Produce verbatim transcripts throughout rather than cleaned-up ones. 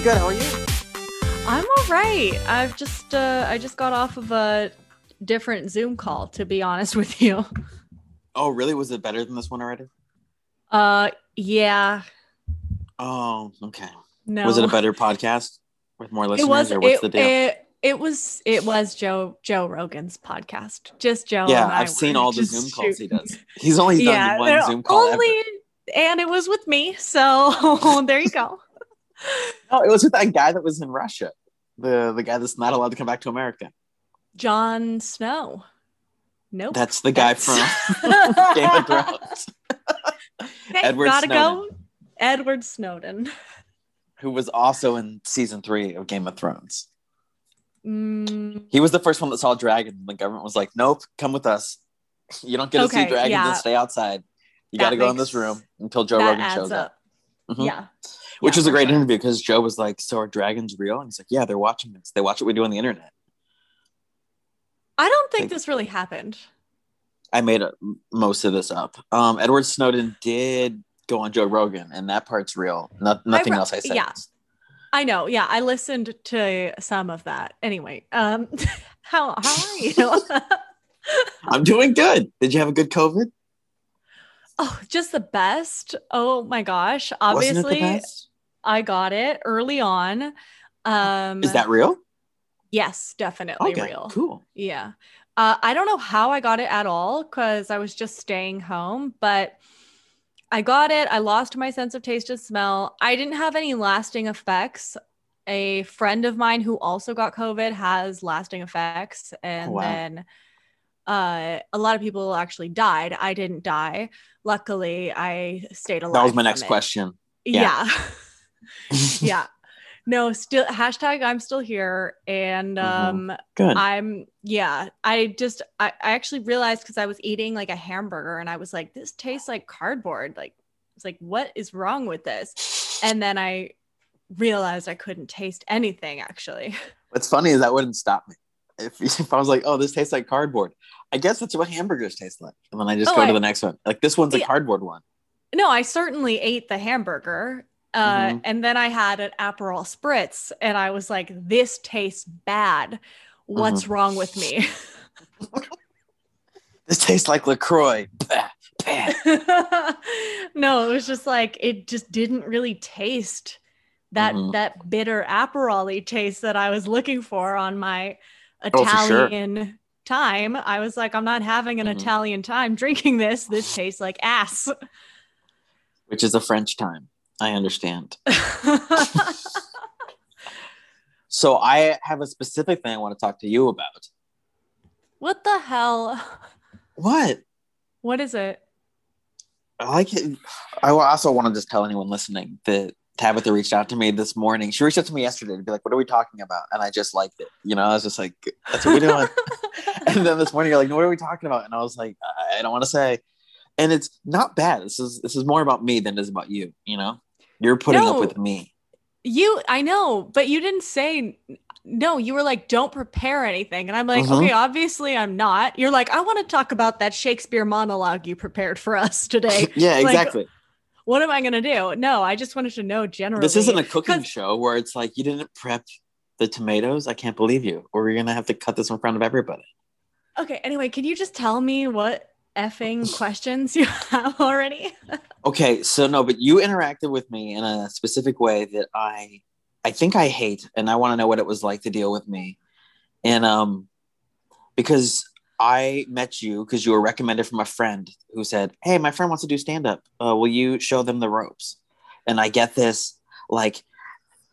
I'm good. How are you? I'm all right. I've just uh, I just got off of a different Zoom call, to be honest with you. Oh, really? Was it better than this one already? Uh, yeah. Oh, okay. No. Was it a better podcast with more listeners, it was, or what's it, the deal? It, it was it was Joe Joe Rogan's podcast. Just Joe. Yeah, and I've I seen all the Zoom calls shoot. He does. He's only done yeah, one Zoom call. Only, ever. And it was with me. So there you go. No, it was with that guy that was in Russia. The the guy that's not allowed to come back to America. Jon Snow. Nope. That's the guy that's... from Game of Thrones. Okay, Edward gotta Snowden. Go. Edward Snowden. Who was also in season three of Game of Thrones. Mm. He was the first one that saw dragons. The government was like, nope, come with us. You don't get okay, to see dragons yeah. and stay outside. You got to go in this room until Joe Rogan shows up. up. Mm-hmm. Yeah. Which yeah, was a great sure. interview because Joe was like, so are dragons real? And he's like, yeah, they're watching this. They watch what we do on the internet. I don't think like, this really happened. I made a, most of this up. Um, Edward Snowden did go on Joe Rogan, and that part's real. No, nothing I re- else I said. Yeah. I know. Yeah, I listened to some of that. Anyway, um, how how are you? I'm doing good. Did you have a good COVID? Oh, just the best. Oh my gosh! Obviously, I got it early on. Um, Is that real? Yes, definitely okay, real. Cool. Yeah, uh, I don't know how I got it at all because I was just staying home, but. I got it. I lost my sense of taste and smell. I didn't have any lasting effects. A friend of mine who also got COVID has lasting effects. And oh, wow. then uh, a lot of people actually died. I didn't die. Luckily, I stayed alive. That was my next it. question. Yeah. Yeah. yeah. No, still hashtag I'm still here. And um, mm-hmm. Good. I'm, yeah, I just, I, I actually realized because I was eating like a hamburger and I was like, this tastes like cardboard. Like, it's like, what is wrong with this? And then I realized I couldn't taste anything actually. What's funny is that wouldn't stop me. If, if I was like, oh, this tastes like cardboard. I guess that's what hamburgers taste like. And then I just oh, go I, to the next one. Like this one's yeah. a cardboard one. No, I certainly ate the hamburger. Uh, mm-hmm. And then I had an Aperol Spritz and I was like, this tastes bad. What's mm-hmm. wrong with me? This tastes like LaCroix. Bah, bah. No, it was just like, it just didn't really taste that, mm-hmm. that bitter Aperol-y taste that I was looking for on my Italian oh, for sure. time. I was like, I'm not having an mm-hmm. Italian time drinking this. This tastes like ass. Which is a French time. I understand. So I have a specific thing I want to talk to you about. What the hell? What? What is it? I can, I also want to just tell anyone listening that Tabitha reached out to me this morning. She reached out to me yesterday to be like, what are we talking about? And I just liked it. You know, I was just like, that's what we're doing. And then this morning you're like, no, what are we talking about? And I was like, I don't want to say. And it's not bad. This is this is more about me than it is about you, you know? You're putting no, up with me. You, I know, but you didn't say, no, you were like, don't prepare anything. And I'm like, mm-hmm. okay, obviously I'm not. You're like, I want to talk about that Shakespeare monologue you prepared for us today. Yeah, like, exactly. What am I going to do? No, I just wanted to know generally. This isn't a cooking show where it's like, you didn't prep the tomatoes. I can't believe you. Or you're going to have to cut this in front of everybody. Okay, anyway, can you just tell me what effing questions you have already? Okay, so no, but you interacted with me in a specific way that I I think I hate, and I want to know what it was like to deal with me. And um because I met you because you were recommended from a friend who said, hey, my friend wants to do stand-up, uh, will you show them the ropes? And I get this like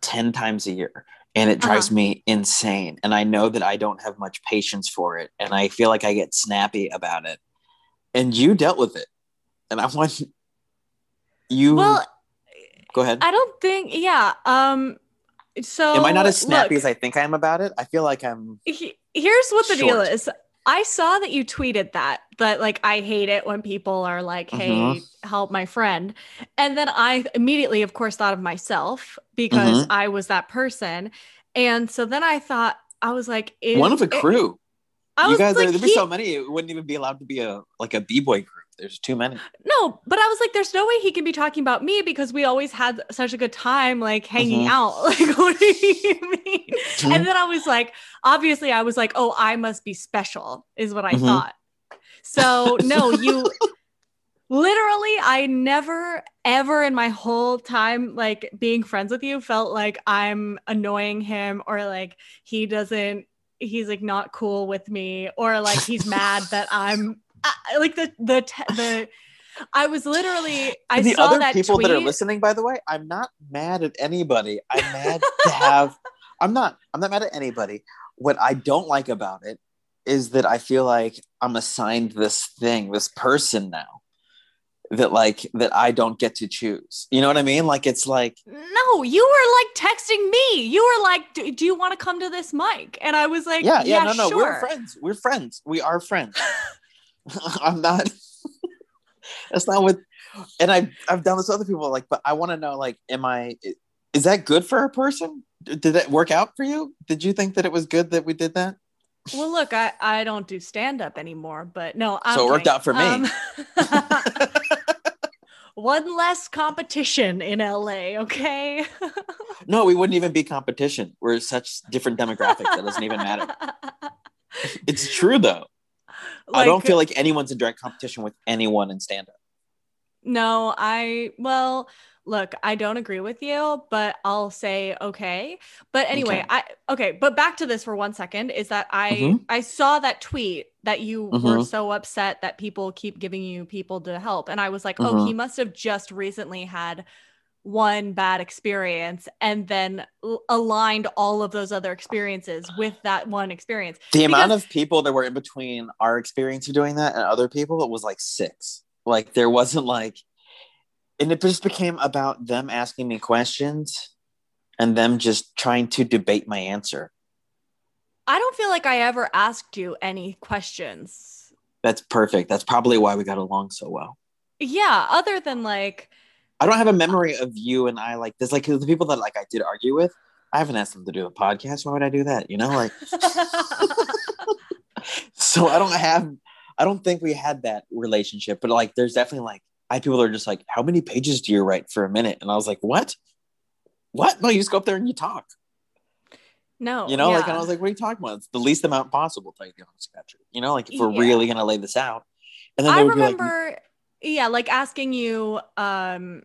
ten times a year. And it drives uh-huh. me insane, and I know that I don't have much patience for it, and I feel like I get snappy about it. And you dealt with it. And I want you. Well, go ahead. I don't think. Yeah. Um, so. Am I not as snappy look, as I think I am about it? I feel like I'm. He, here's what the short. deal is. I saw that you tweeted that, that like, I hate it when people are like, hey, mm-hmm. help my friend. And then I immediately, of course, thought of myself because mm-hmm. I was that person. And so then I thought, I was like. One of a crew. It, I you guys, like, there'd be he, so many, it wouldn't even be allowed to be a like a b-boy group. there's too many. No, but I was like, there's no way he can be talking about me because we always had such a good time, like hanging mm-hmm. out. Like, what do you mean? Mm-hmm. And then I was like, obviously I was like, oh, I must be special is what I mm-hmm. thought. So no, you literally, I never ever in my whole time, like being friends with you, felt like I'm annoying him or like he doesn't, he's like not cool with me or like he's mad that I'm I, like the the te- the I was literally I the saw other that people tweet. That are listening, by the way, I'm not mad at anybody. I'm mad to have I'm not I'm not mad at anybody. What I don't like about it is that I feel like I'm assigned this thing, this person now that like that I don't get to choose. You know what I mean? Like it's like no, you were like texting me. You were like, do, do you want to come to this mic? And I was like, yeah, yeah, yeah no, no, sure. We're friends. We're friends. We are friends. I'm not that's not what and I I've done this with other people like but I want to know like am I is that good for a person? Did that work out for you? Did you think that it was good that we did that? Well look, I I don't do stand-up anymore, but no I'm so it kidding. Worked out for me. Um, one less competition in L A, okay? No, we wouldn't even be competition. We're such different demographics that doesn't even matter. It's true though. Like, I don't feel like anyone's in direct competition with anyone in stand-up. No, I, well, look, I don't agree with you, but I'll say, okay. But anyway, okay. I, okay. But back to this for one second is that I, mm-hmm. I saw that tweet that you mm-hmm. were so upset that people keep giving you people to help. And I was like, mm-hmm. oh, he must've just recently had one bad experience and then l- aligned all of those other experiences with that one experience. The because- amount of people that were in between our experience of doing that and other people, it was like six. Like there wasn't like, and it just became about them asking me questions and them just trying to debate my answer. I don't feel like I ever asked you any questions. That's perfect. That's probably why we got along so well. Yeah. Other than like, I don't have a memory of you and I like this, like the people that like I did argue with, I haven't asked them to do a podcast. Why would I do that? You know, like, so I don't have, I don't think we had that relationship, but like, there's definitely like, I had people that are just like, how many pages do you write for a minute? And I was like, what, what? No, you just go up there and you talk. No, you know, yeah. like, and I was like, what are you talking about? It's the least amount possible. To be honest about you. You know, like if we're yeah. really going to lay this out. And then I remember like, yeah, like asking you um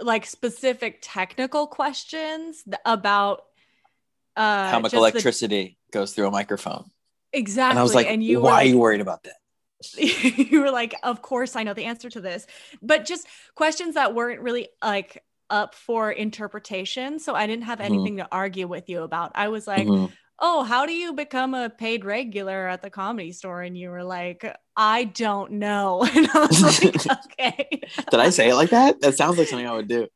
like specific technical questions th- about uh how much electricity the... goes through a microphone. Exactly. And I was like, and you why were, are you worried about that? You were like, of course I know the answer to this. But just questions that weren't really like up for interpretation. So I didn't have anything mm-hmm. to argue with you about. I was like, mm-hmm. oh, how do you become a paid regular at the Comedy Store? And you were like, I don't know. And I was like, okay. Did I say it like that? That sounds like something I would do.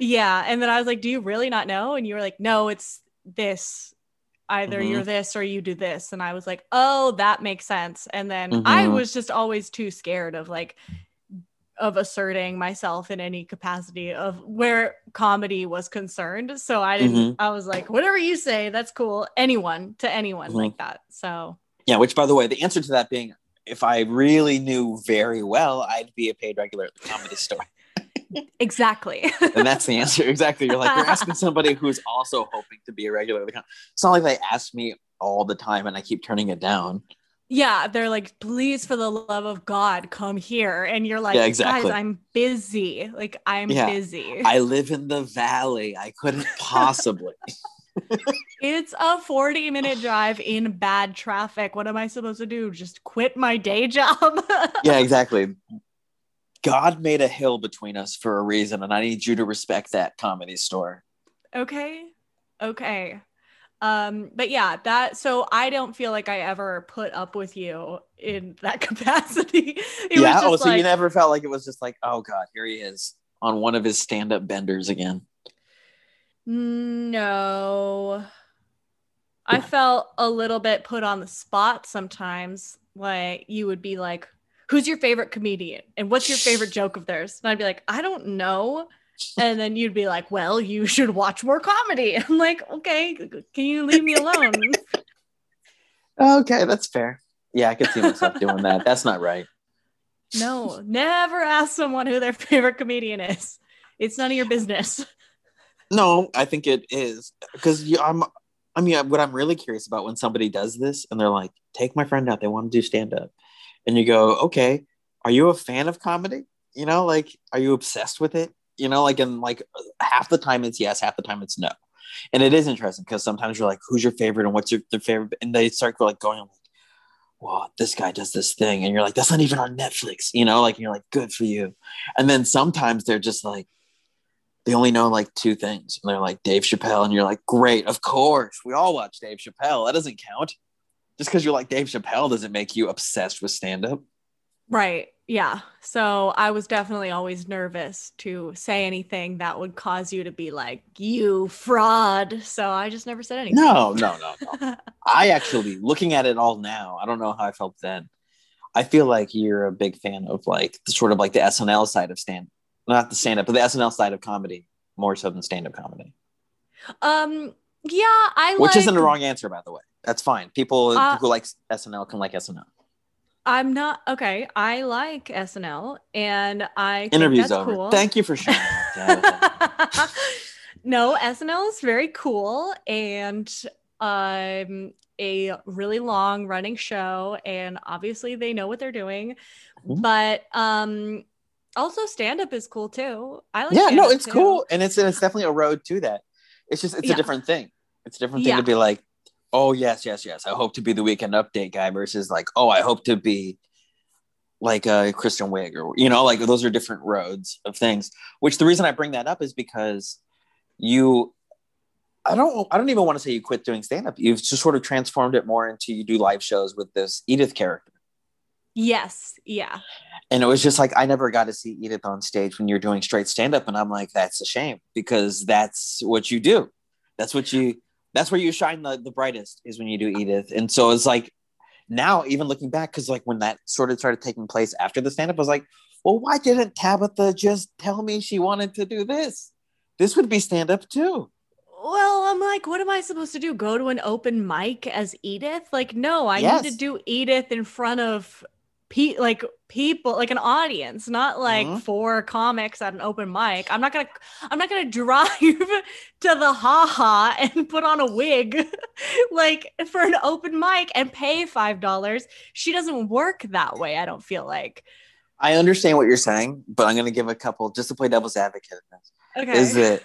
Yeah. And then I was like, do you really not know? And you were like, no, it's this. Either mm-hmm. you're this or you do this. And I was like, oh, that makes sense. And then mm-hmm. I was just always too scared of like, of asserting myself in any capacity of where comedy was concerned. So I didn't, mm-hmm. I was like, whatever you say, that's cool. Anyone to anyone mm-hmm. like that. So yeah, which by the way, the answer to that being, if I really knew very well, I'd be a paid regular at the Comedy Store. Exactly. And that's the answer. Exactly. You're like, you're asking somebody who's also hoping to be a regular. At the com- it's not like they ask me all the time and I keep turning it down. Yeah, they're like, please, for the love of God, come here. And you're like, yeah, exactly. Guys, I'm busy. Like, I'm yeah. busy. I live in the valley. I couldn't possibly. It's a forty-minute drive in bad traffic. What am I supposed to do? Just quit my day job? Yeah, exactly. God made a hill between us for a reason, and I need you to respect that, Comedy Store. Okay. Okay. Um, but yeah, that, so I don't feel like I ever put up with you in that capacity. It yeah. Was just oh, so like, you never felt like it was just like, oh God, here he is on one of his stand-up benders again. No, I felt a little bit put on the spot sometimes. Like you would be like, who's your favorite comedian? And what's your favorite joke of theirs? And I'd be like, I don't know. And then you'd be like, well, you should watch more comedy. I'm like, okay, can you leave me alone? Okay, that's fair. Yeah, I could see myself doing that. That's not right. No, never ask someone who their favorite comedian is. It's none of your business. No, I think it is. Because I'm, I mean, what I'm really curious about when somebody does this and they're like, take my friend out, they want to do stand-up. And you go, okay, are you a fan of comedy? You know, like, are you obsessed with it? You know, like, and like half the time it's yes, half the time it's no. And it is interesting because sometimes you're like, who's your favorite and what's your their favorite? And they start like going, like, well, this guy does this thing. And you're like, that's not even on Netflix, you know, like, and you're like, good for you. And then sometimes they're just like, they only know like two things. And they're like Dave Chappelle. And you're like, great, of course. We all watch Dave Chappelle. That doesn't count. Just because you're like Dave Chappelle doesn't make you obsessed with stand-up. Right. Yeah. So I was definitely always nervous to say anything that would cause you to be like, you fraud. So I just never said anything. No, no, no, no. I actually, looking at it all now, I don't know how I felt then. I feel like you're a big fan of like the sort of like the S N L side of stand, not the stand-up, but the S N L side of comedy, more so than stand-up comedy. Um. Yeah, I Which like, isn't a wrong answer, by the way. That's fine. People uh, who like S N L can like S N L. I'm not okay. I like S N L and I interviews over. Cool. Thank you for sharing. No, S N L is very cool and um a really long running show, and obviously they know what they're doing. Mm-hmm. But um also stand-up is cool too. I like yeah, no, it's too. cool, and it's and it's definitely a road to that. It's just it's yeah. a different thing. It's a different thing yeah. to be like, oh, yes, yes, yes. I hope to be the Weekend Update guy versus like, oh, I hope to be like a Kristen Wiig, or, you know, like those are different roads of things, which the reason I bring that up is because you, I don't, I don't even want to say you quit doing stand up. You've just sort of transformed it more into you do live shows with this Edith character. Yes. Yeah. And it was just like, I never got to see Edith on stage when you're doing straight stand up. And I'm like, that's a shame because that's what you do. That's what you That's where you shine the, the brightest is when you do Edith. And so it's like now even looking back, because like when that sort of started taking place after the stand-up, I was like, well, why didn't Tabitha just tell me she wanted to do this? This would be stand-up too. Well, I'm like, what am I supposed to do? Go to an open mic as Edith? Like, no, I yes. need to do Edith in front of pe- like people, like an audience, not like mm-hmm. four comics at an open mic. I'm not gonna, I'm not gonna drive to the Ha Ha and put on a wig like for an open mic and pay five dollars. She doesn't work that way. I don't feel like. I understand what you're saying, but I'm gonna give a couple just to play devil's advocate. Okay. Is that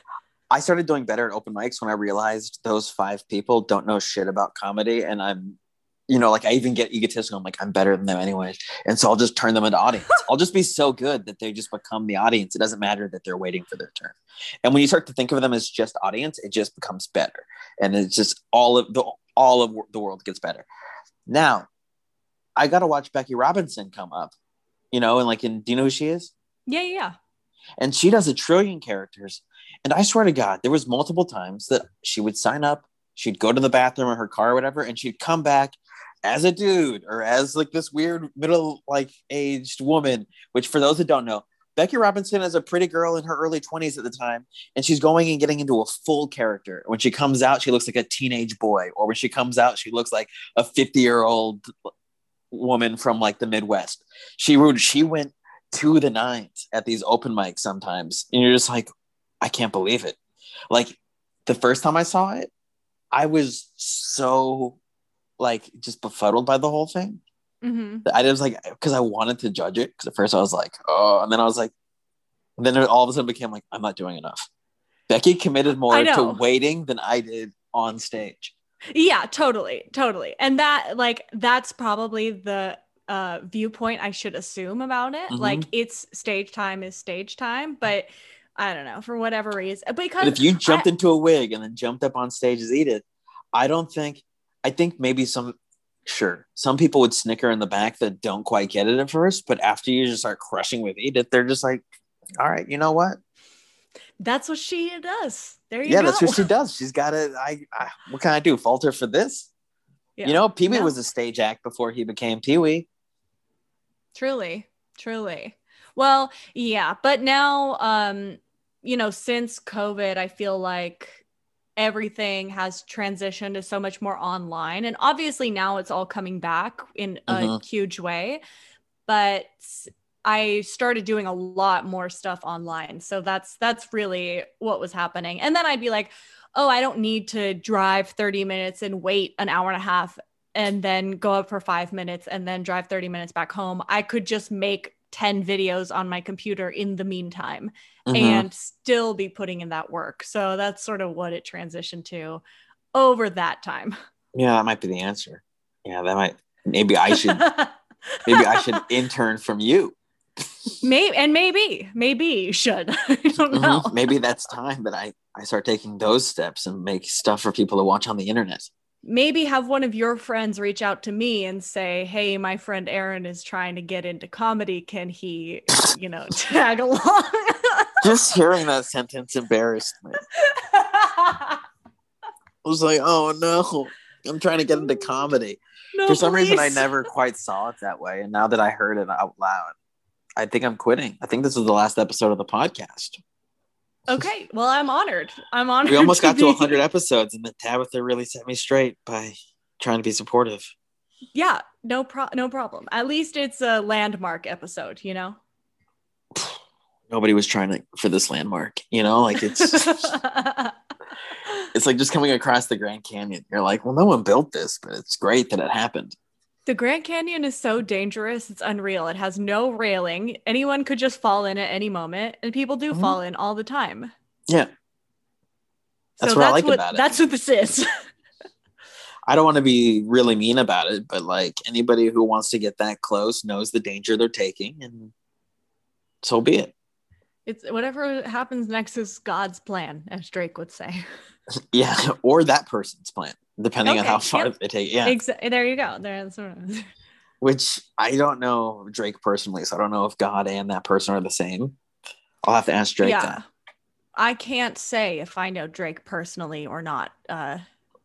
I started doing better at open mics when I realized those five people don't know shit about comedy, and I'm. You know, like I even get egotistical. I'm like, I'm better than them anyways. And so I'll just turn them into audience. I'll just be so good that they just become the audience. It doesn't matter that they're waiting for their turn. And when you start to think of them as just audience, it just becomes better. And it's just all of the, all of the world gets better. Now I got to watch Becky Robinson come up, you know, and like, in, do you know who she is? Yeah, yeah. And she does a trillion characters. And I swear to God, there was multiple times that she would sign up. She'd go to the bathroom or her car or whatever. And she'd come back as a dude or as like this weird middle like aged woman, which for those that don't know, Becky Robinson is a pretty girl in her early twenties at the time. And she's going and getting into a full character. When she comes out, she looks like a teenage boy, or when she comes out, she looks like a fifty year old woman from like the Midwest. She she went to the nines at these open mics sometimes. And you're just like, I can't believe it. Like the first time I saw it, I was so like just befuddled by the whole thing. Mm-hmm. I was like, because I wanted to judge it. Because at first I was like, oh, and then I was like, and then it all of a sudden became like, I'm not doing enough. Becky committed more to waiting than I did on stage. Yeah, totally, totally. And that, like, that's probably the uh, viewpoint I should assume about it. Mm-hmm. Like, it's stage time is stage time, but I don't know for whatever reason. Because but if you jumped I- into a wig and then jumped up on stage as Edith, I don't think. I think maybe some, sure, some people would snicker in the back that don't quite get it at first, but after you just start crushing with Edith, they're just like, all right, you know what? That's what she does. There you yeah, go. Yeah, that's what she does. She's got it. I, I, what can I do? Fault her for this? Yeah. You know, Pee-Wee yeah. was a stage act before he became Pee-Wee. Truly, truly. Well, yeah, but now, um, you know, since COVID, I feel like everything has transitioned to so much more online, and obviously now it's all coming back in a mm-hmm. huge way, but I started doing a lot more stuff online. So that's, that's really what was happening. And then I'd be like, oh, I don't need to drive thirty minutes and wait an hour and a half and then go up for five minutes and then drive thirty minutes back home. I could just make ten videos on my computer in the meantime mm-hmm. and still be putting in that work. So that's sort of what it transitioned to over that time. Yeah. That might be the answer. Yeah. That might, maybe I should, maybe I should intern from you. Maybe and maybe maybe you should. I don't know. Mm-hmm. Maybe that's time that I I start taking those steps and make stuff for people to watch on the internet. Maybe have one of your friends reach out to me and say, "Hey, my friend Aaron is trying to get into comedy. Can he, you know, tag along?" Just hearing that sentence embarrassed me. I was like, "Oh no, I'm trying to get into comedy." No, for some please. reason, I never quite saw it that way, and now that I heard it out loud, I think I'm quitting. I think this is the last episode of the podcast. Okay. Well, I'm honored. I'm honored. We almost to got be... to one hundred episodes, and then Tabitha really set me straight by trying to be supportive. Yeah. No pro- No problem. At least it's a landmark episode, you know? Nobody was trying to, for this landmark, you know? Like, it's... it's like just coming across the Grand Canyon. You're like, well, no one built this, but it's great that it happened. The Grand Canyon is so dangerous. It's unreal. It has no railing. Anyone could just fall in at any moment. And people do mm-hmm. fall in all the time. Yeah. That's so what that's I like what, about it. That's what this is. I don't want to be really mean about it, but like anybody who wants to get that close knows the danger they're taking, and so be it. It's whatever happens next is God's plan, as Drake would say. Yeah, or that person's plan, depending okay, on how far yep. they take. Yeah, Exa- there you go. There, that's what I Which I don't know Drake personally, so I don't know if God and that person are the same. I'll have to ask Drake. Yeah, that. I can't say if I know Drake personally or not. Uh,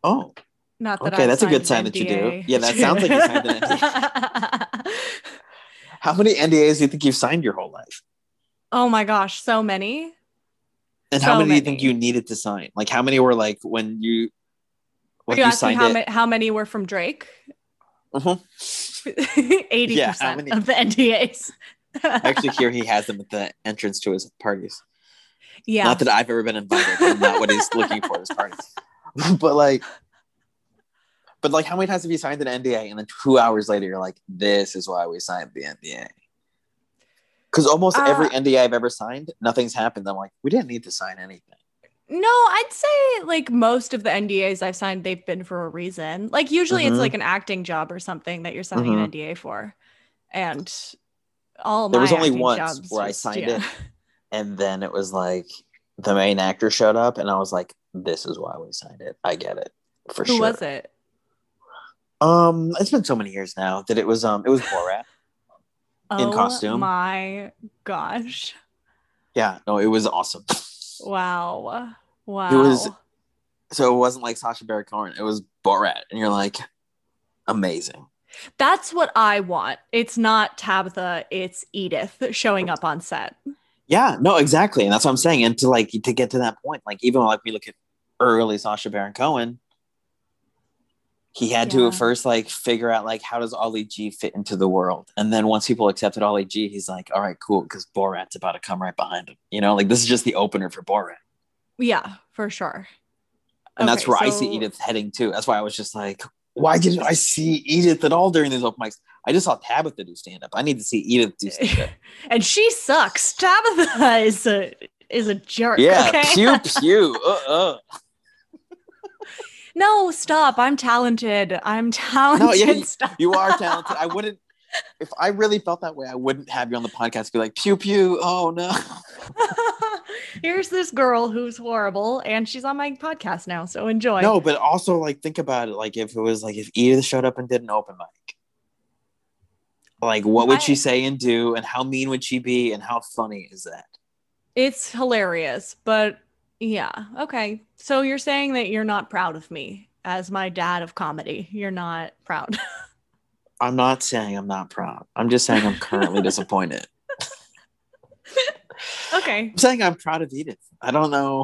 oh, not that. Okay, I've that's a good sign that you do. Yeah, that sounds like you signed an N D A. How many N D As do you think you've signed your whole life? Oh my gosh, so many. And so how many, many do you think you needed to sign? Like how many were like when you when Are you, you signed how it? Ma- how many were from Drake? Uh-huh. eighty percent yeah, many- of the N D As. I actually hear he has them at the entrance to his parties. Yeah. Not that I've ever been invited. Not what he's looking for at his parties. But like But like how many times have you signed an N D A and then two hours later you're like, this is why we signed the N D A? Because almost uh, every N D A I've ever signed, nothing's happened. I'm like, we didn't need to sign anything. No, I'd say like most of the N D As I've signed, they've been for a reason. Like usually mm-hmm. it's like an acting job or something that you're signing mm-hmm. an N D A for. And all there my was only once where just, I signed yeah. it, and then it was like the main actor showed up, and I was like, "This is why we signed it. I get it for Who sure." Who was it? Um, it's been so many years now that it was um, it was Borat. In costume. Oh my gosh. Yeah, no, it was awesome. Wow. Wow. It was so it wasn't like Sacha Baron Cohen, it was Borat. And you're like, amazing. That's what I want. It's not Tabitha, it's Edith showing up on set. Yeah, no, exactly. And that's what I'm saying. And to like to get to that point, like even like we look at early Sacha Baron Cohen, he had yeah. to at first like figure out like how does Ollie G fit into the world, and then once people accepted Ollie G, he's like, all right, cool, because Borat's about to come right behind him. You know, like this is just the opener for Borat. Yeah, for sure. And okay, that's where so... I see Edith heading too. That's why I was just like, why didn't I see Edith at all during these open mics? I just saw Tabitha do stand up. I need to see Edith do stand up. And she sucks. Tabitha is a is a jerk. Yeah, okay? pew pew. Uh uh. No, stop. I'm talented. I'm talented. No, yeah, you, you are talented. I wouldn't, if I really felt that way, I wouldn't have you on the podcast be like, pew, pew. Oh, no. Here's this girl who's horrible and she's on my podcast now. So enjoy. No, but also like, think about it. Like if it was like, if Edith showed up and did an open mic, like what would I, she say and do? And how mean would she be? And how funny is that? It's hilarious, but yeah. Okay. So you're saying that you're not proud of me as my dad of comedy. You're not proud. I'm not saying I'm not proud. I'm just saying I'm currently disappointed. Okay. I'm saying I'm proud of Edith. I don't know.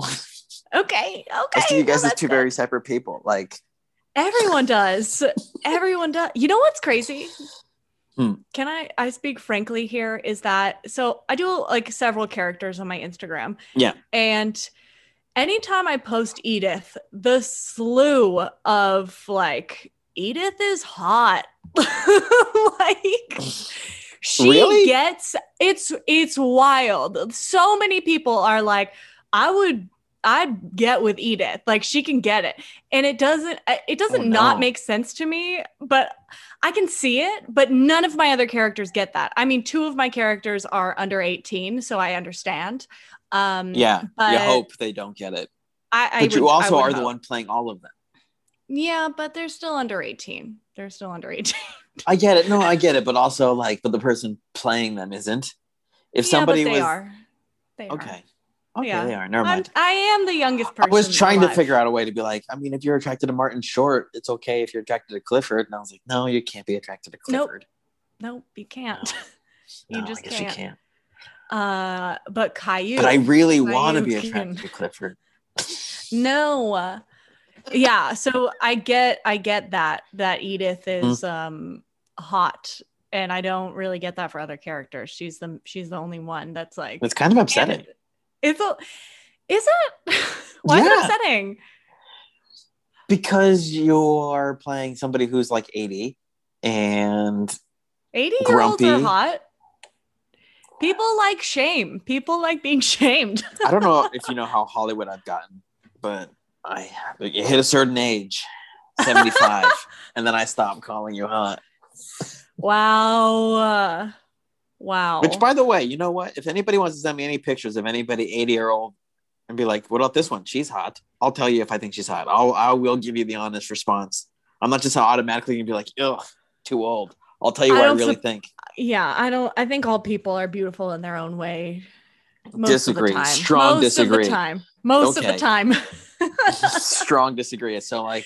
Okay. Okay. I see you guys no, as two good. very separate people. Like everyone does. Everyone does. You know what's crazy? Hmm. Can I, I speak frankly here, is that, so I do like several characters on my Instagram. Yeah. And anytime I post Edith, the slew of like, Edith is hot. Like she really? gets, it's, it's wild. So many people are like, I would, I'd get with Edith. Like she can get it. And it doesn't, it doesn't oh, no. not make sense to me, but I can see it, but none of my other characters get that. I mean, two of my characters are under eighteen, so I understand. Um, yeah. You hope they don't get it. I, I but would, you also are hope. the one playing all of them. Yeah, but they're still under eighteen. They're still under eighteen. I get it. No, I get it. But also like, but the person playing them isn't. If yeah, somebody but they was. Are. They okay. are. Okay. Okay, yeah. they are. Never mind. I'm, I am the youngest person. I was trying alive. to figure out a way to be like, I mean, if you're attracted to Martin Short, it's okay if you're attracted to Clifford. And I was like, no, you can't be attracted to Clifford. Nope, nope you can't. No. you no, just I guess can't. You can't. Uh, but Caillou. But I really want to be attracted can. to Clifford. No. Yeah, so I get, I get that that Edith is mm. um, hot, and I don't really get that for other characters. She's the she's the only one that's like. It's kind of upsetting. It, It's a, is it? Why yeah. is it upsetting? Because you're playing somebody who's like eighty and eighty grumpy. Year olds are hot. People like shame. People like being shamed. I don't know if you know how Hollywood I've gotten, but I it hit a certain age, seventy-five, and then I stopped calling you hot. Wow. Uh... Wow. Which, by the way, you know what? If anybody wants to send me any pictures of anybody eighty-year-old and be like, what about this one? She's hot. I'll tell you if I think she's hot. I'll, I will give you the honest response. I'm not just automatically going to be like, ugh, too old. I'll tell you what I, I really su- think. Yeah, I don't. I think all people are beautiful in their own way. Most disagree. Of the time. Strong Most disagree. Most of the time. Most okay. of the time. Strong disagree. So, like,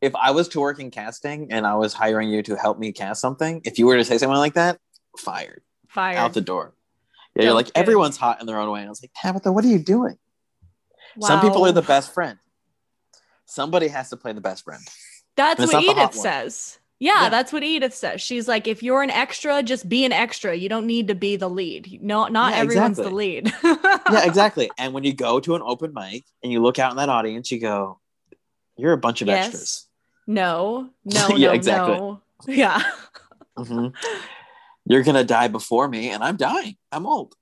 if I was to work in casting and I was hiring you to help me cast something, if you were to say something like that, fired. Fire. Out the door. Yeah, Don't you're like, everyone's it. hot in their own way. And I was like, Tabitha, what are you doing? Wow. Some people are the best friend. Somebody has to play the best friend. That's what Edith says. Yeah, yeah, that's what Edith says. She's like, if you're an extra, just be an extra. You don't need to be the lead. No, not yeah, everyone's exactly. the lead. Yeah, exactly. And when you go to an open mic and you look out in that audience, you go, you're a bunch of yes. extras. No, no, yeah, no, exactly. no. Yeah. Mm-hmm. You're going to die before me, and I'm dying. I'm old.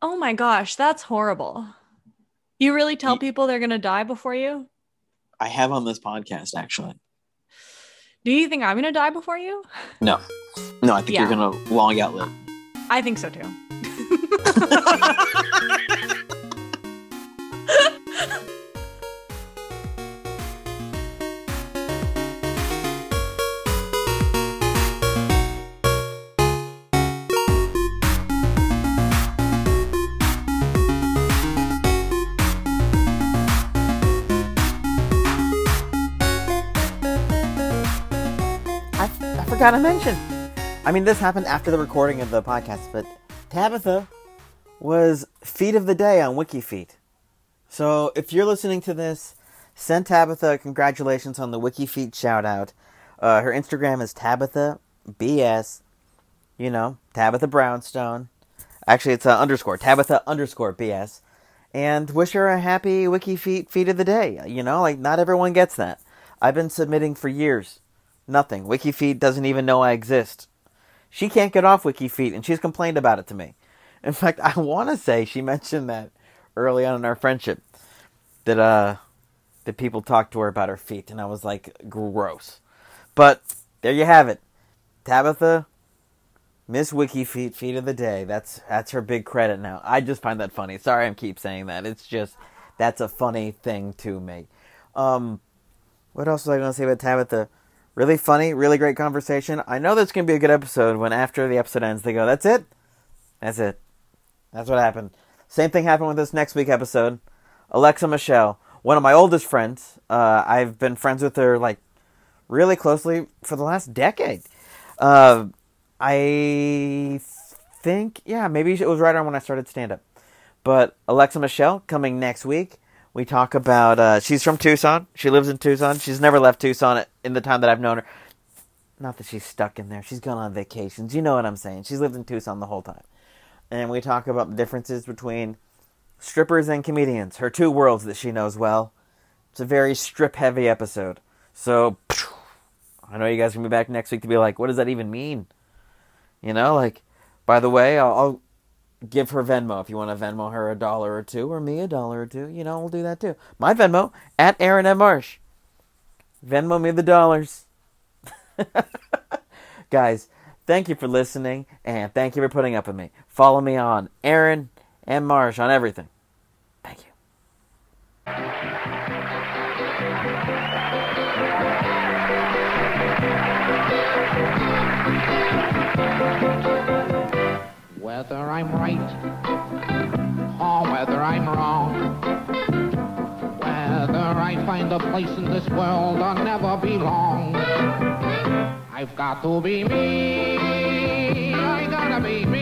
Oh, my gosh. That's horrible. You really tell people they're going to die before you? I have on this podcast, actually. Do you think I'm going to die before you? No. No, I think yeah. you're going to long outlive. I think so, too. Gotta mention, I mean, this happened after the recording of the podcast, but Tabitha was feat of the day on WikiFeet. So if you're listening to this, send Tabitha congratulations on the WikiFeet shout out. Uh, her Instagram is Tabitha B S, you know, Tabitha Brownstone. Actually, it's uh, underscore Tabitha underscore B S, and wish her a happy WikiFeet feat of the day. You know, like not everyone gets that. I've been submitting for years. Nothing. WikiFeet doesn't even know I exist. She can't get off WikiFeet, and she's complained about it to me. In fact, I want to say she mentioned that early on in our friendship, that uh, that people talked to her about her feet, and I was like, gross. But there you have it. Tabitha, Miss WikiFeet, feet of the day. That's that's her big credit now. I just find that funny. Sorry I keep saying that. It's just, that's a funny thing to me. Um, what else was I going to say about Tabitha? Really funny, really great conversation. I know this can be a good episode when after the episode ends, they go, that's it? That's it. That's what happened. Same thing happened with this next week episode. Alexa Michelle, one of my oldest friends. Uh, I've been friends with her, like, really closely for the last decade. Uh, I think, yeah, maybe it was right on when I started stand-up. But Alexa Michelle coming next week. We talk about, uh, she's from Tucson. She lives in Tucson. She's never left Tucson in the time that I've known her. Not that she's stuck in there. She's gone on vacations. You know what I'm saying. She's lived in Tucson the whole time. And we talk about the differences between strippers and comedians. Her two worlds that she knows well. It's a very strip-heavy episode. So, I know you guys are going to be back next week to be like, what does that even mean? You know, like, by the way, I'll, I'll give her Venmo. If you want to Venmo her a dollar or two, or me a dollar or two, you know, we'll do that too. My Venmo, at Aaron M. Marsh. Venmo me the dollars. Guys, thank you for listening, and thank you for putting up with me. Follow me on Aaron and Marsh on everything. Thank you. Whether I'm right or whether I'm wrong, whether I find a place in this world or never belong, I've got to be me, I gotta be me.